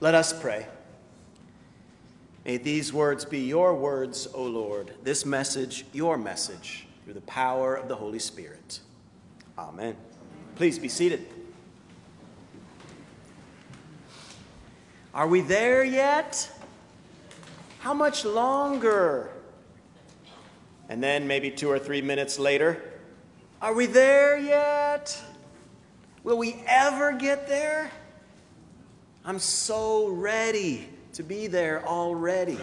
Let us pray. May these words be your words, O Lord, this message, your message, through the power of the Holy Spirit. Amen. Please be seated. Are we there yet? How much longer? And then maybe 2 or 3 minutes later, are we there yet? Will we ever get there? I'm so ready to be there already.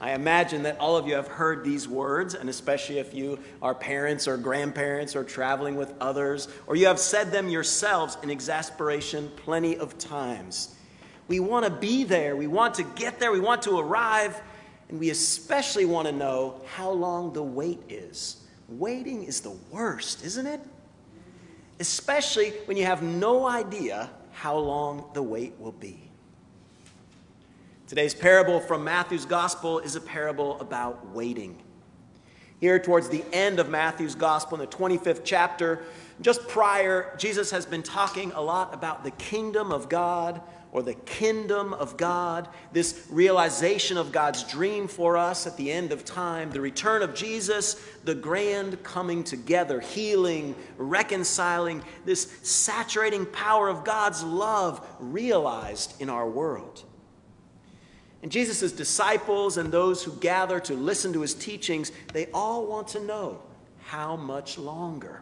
I imagine that all of you have heard these words, and especially if you are parents or grandparents or traveling with others, or you have said them yourselves in exasperation plenty of times. We want to be there. We want to get there. We want to arrive. And we especially want to know how long the wait is. Waiting is the worst, isn't it? Especially when you have no idea how long the wait will be. Today's parable from Matthew's gospel is a parable about waiting. Here towards the end of Matthew's gospel in the 25th chapter, just prior, Jesus has been talking a lot about the kingdom of God, or the kingdom of God, this realization of God's dream for us at the end of time, the return of Jesus, the grand coming together, healing, reconciling, this saturating power of God's love realized in our world. And Jesus' disciples and those who gather to listen to his teachings, they all want to know, how much longer?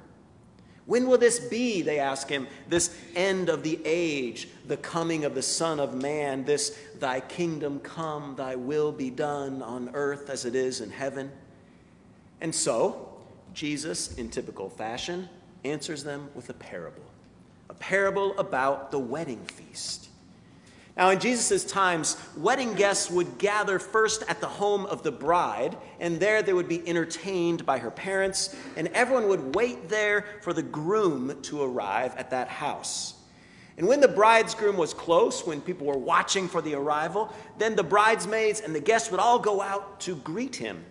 When will this be, they ask him, this end of the age, the coming of the Son of Man, this thy kingdom come, thy will be done on earth as it is in heaven? And so, Jesus, in typical fashion, answers them with a parable about the wedding feast. Now, in Jesus' times, wedding guests would gather first at the home of the bride, and there they would be entertained by her parents, and everyone would wait there for the groom to arrive at that house. And when the bridegroom was close, when people were watching for the arrival, then the bridesmaids and the guests would all go out to greet him.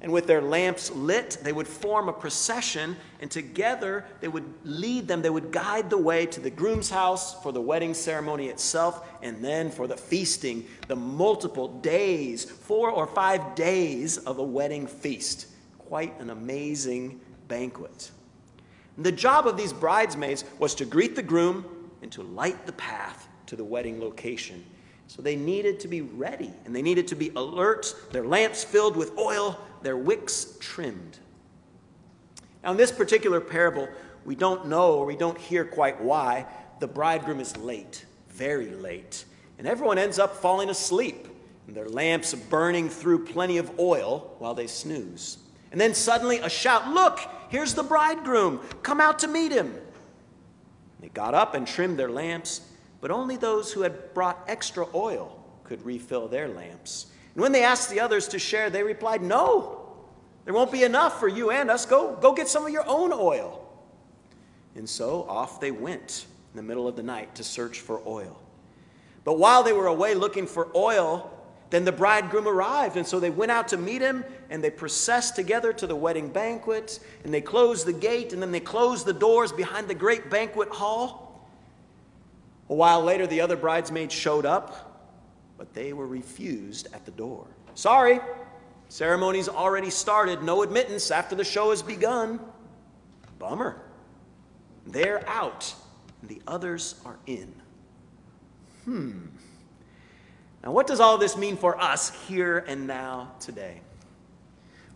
And with their lamps lit, they would form a procession, and together they would lead them, they would guide the way to the groom's house for the wedding ceremony itself, and then for the feasting, the multiple days, 4 or 5 days of a wedding feast. Quite an amazing banquet. And the job of these bridesmaids was to greet the groom and to light the path to the wedding location. So they needed to be ready, and they needed to be alert, their lamps filled with oil, their wicks trimmed. Now, in this particular parable, we don't know, or we don't hear quite why, the bridegroom is late, very late, and everyone ends up falling asleep, and their lamps burning through plenty of oil while they snooze. And then suddenly a shout, "Look, here's the bridegroom, come out to meet him." They got up and trimmed their lamps, but only those who had brought extra oil could refill their lamps. And when they asked the others to share, they replied, "No, there won't be enough for you and us. Go get some of your own oil." And so off they went in the middle of the night to search for oil. But while they were away looking for oil, then the bridegroom arrived, and so they went out to meet him, and they processed together to the wedding banquet, and they closed the gate, and then they closed the doors behind the great banquet hall. A while later, the other bridesmaids showed up, but they were refused at the door. "Sorry, ceremony's already started. No admittance after the show has begun." Bummer. They're out, and the others are in. Now, what does all this mean for us here and now today?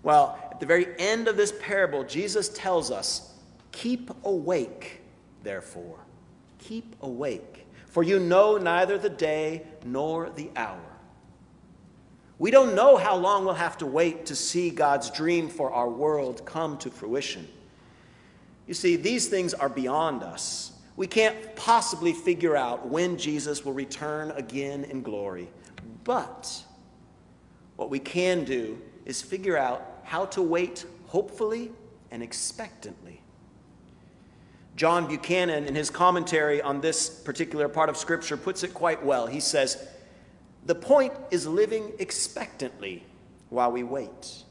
Well, at the very end of this parable, Jesus tells us, "Keep awake, therefore. Keep awake, for you know neither the day nor the hour." We don't know how long we'll have to wait to see God's dream for our world come to fruition. You see, these things are beyond us. We can't possibly figure out when Jesus will return again in glory. But what we can do is figure out how to wait hopefully and expectantly. John Buchanan, in his commentary on this particular part of Scripture, puts it quite well. He says, "The point is living expectantly while we wait.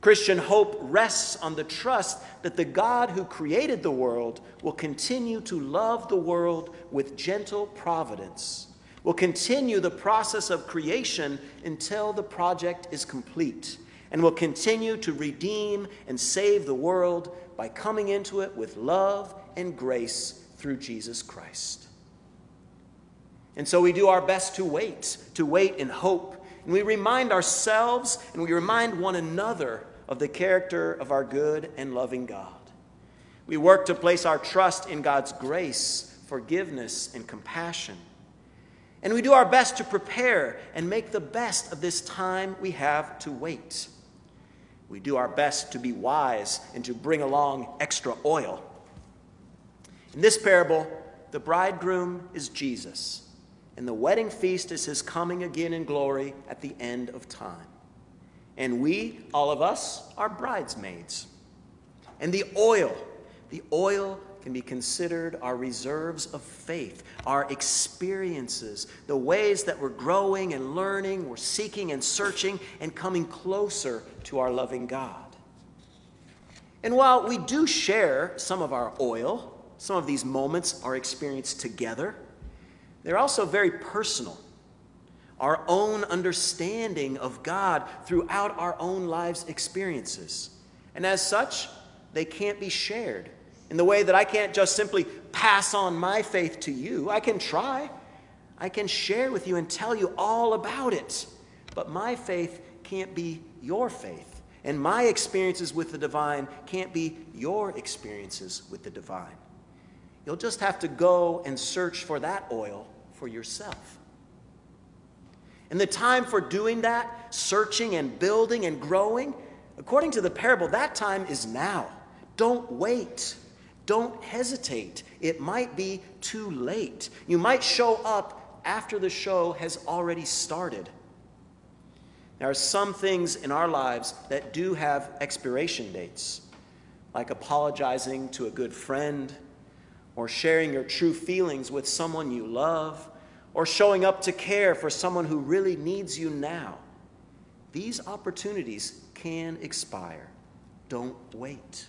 Christian hope rests on the trust that the God who created the world will continue to love the world with gentle providence, will continue the process of creation until the project is complete, and will continue to redeem and save the world by coming into it with love and grace through Jesus Christ. And so we do our best to wait in hope. And we remind ourselves and we remind one another of the character of our good and loving God. We work to place our trust in God's grace, forgiveness, and compassion. And we do our best to prepare and make the best of this time we have to wait. We do our best to be wise and to bring along extra oil. In this parable, the bridegroom is Jesus, and the wedding feast is his coming again in glory at the end of time. And we, all of us, are bridesmaids. And the oil can be considered our reserves of faith, our experiences, the ways that we're growing and learning, we're seeking and searching and coming closer to our loving God. And while we do share some of our oil, some of these moments are experienced together, they're also very personal. Our own understanding of God throughout our own lives' experiences. And as such, they can't be shared in the way that I can't just simply pass on my faith to you. I can try. I can share with you and tell you all about it. But my faith can't be your faith. And my experiences with the divine can't be your experiences with the divine. You'll just have to go and search for that oil for yourself. And the time for doing that, searching and building and growing, according to the parable, that time is now. Don't wait. Don't hesitate. It might be too late. You might show up after the show has already started. There are some things in our lives that do have expiration dates, like apologizing to a good friend, or sharing your true feelings with someone you love, or showing up to care for someone who really needs you now. These opportunities can expire. Don't wait.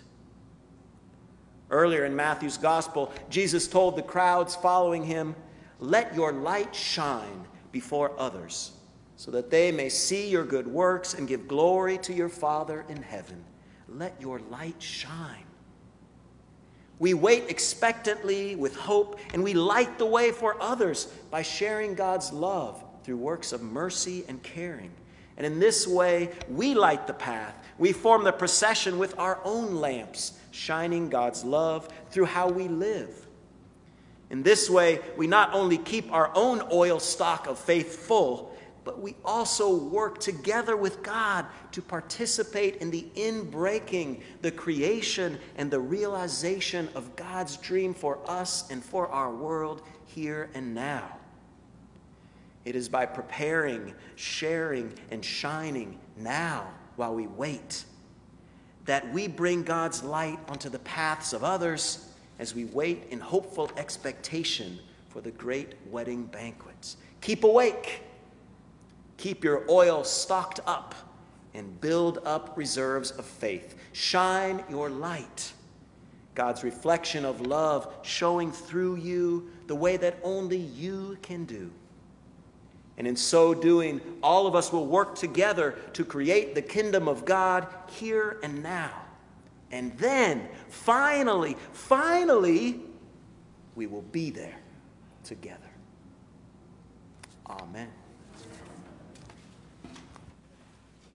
Earlier in Matthew's gospel, Jesus told the crowds following him, "Let your light shine before others, so that they may see your good works and give glory to your Father in heaven. Let your light shine." We wait expectantly with hope, and we light the way for others by sharing God's love through works of mercy and caring. And in this way, we light the path. We form the procession with our own lamps, shining God's love through how we live. In this way, we not only keep our own oil stock of faith full, but we also work together with God to participate in the inbreaking, the creation, and the realization of God's dream for us and for our world here and now. It is by preparing, sharing, and shining now while we wait that we bring God's light onto the paths of others as we wait in hopeful expectation for the great wedding banquets. Keep awake. Keep your oil stocked up and build up reserves of faith. Shine your light. God's reflection of love showing through you the way that only you can do. And in so doing, all of us will work together to create the kingdom of God here and now. And then, finally, we will be there together. Amen.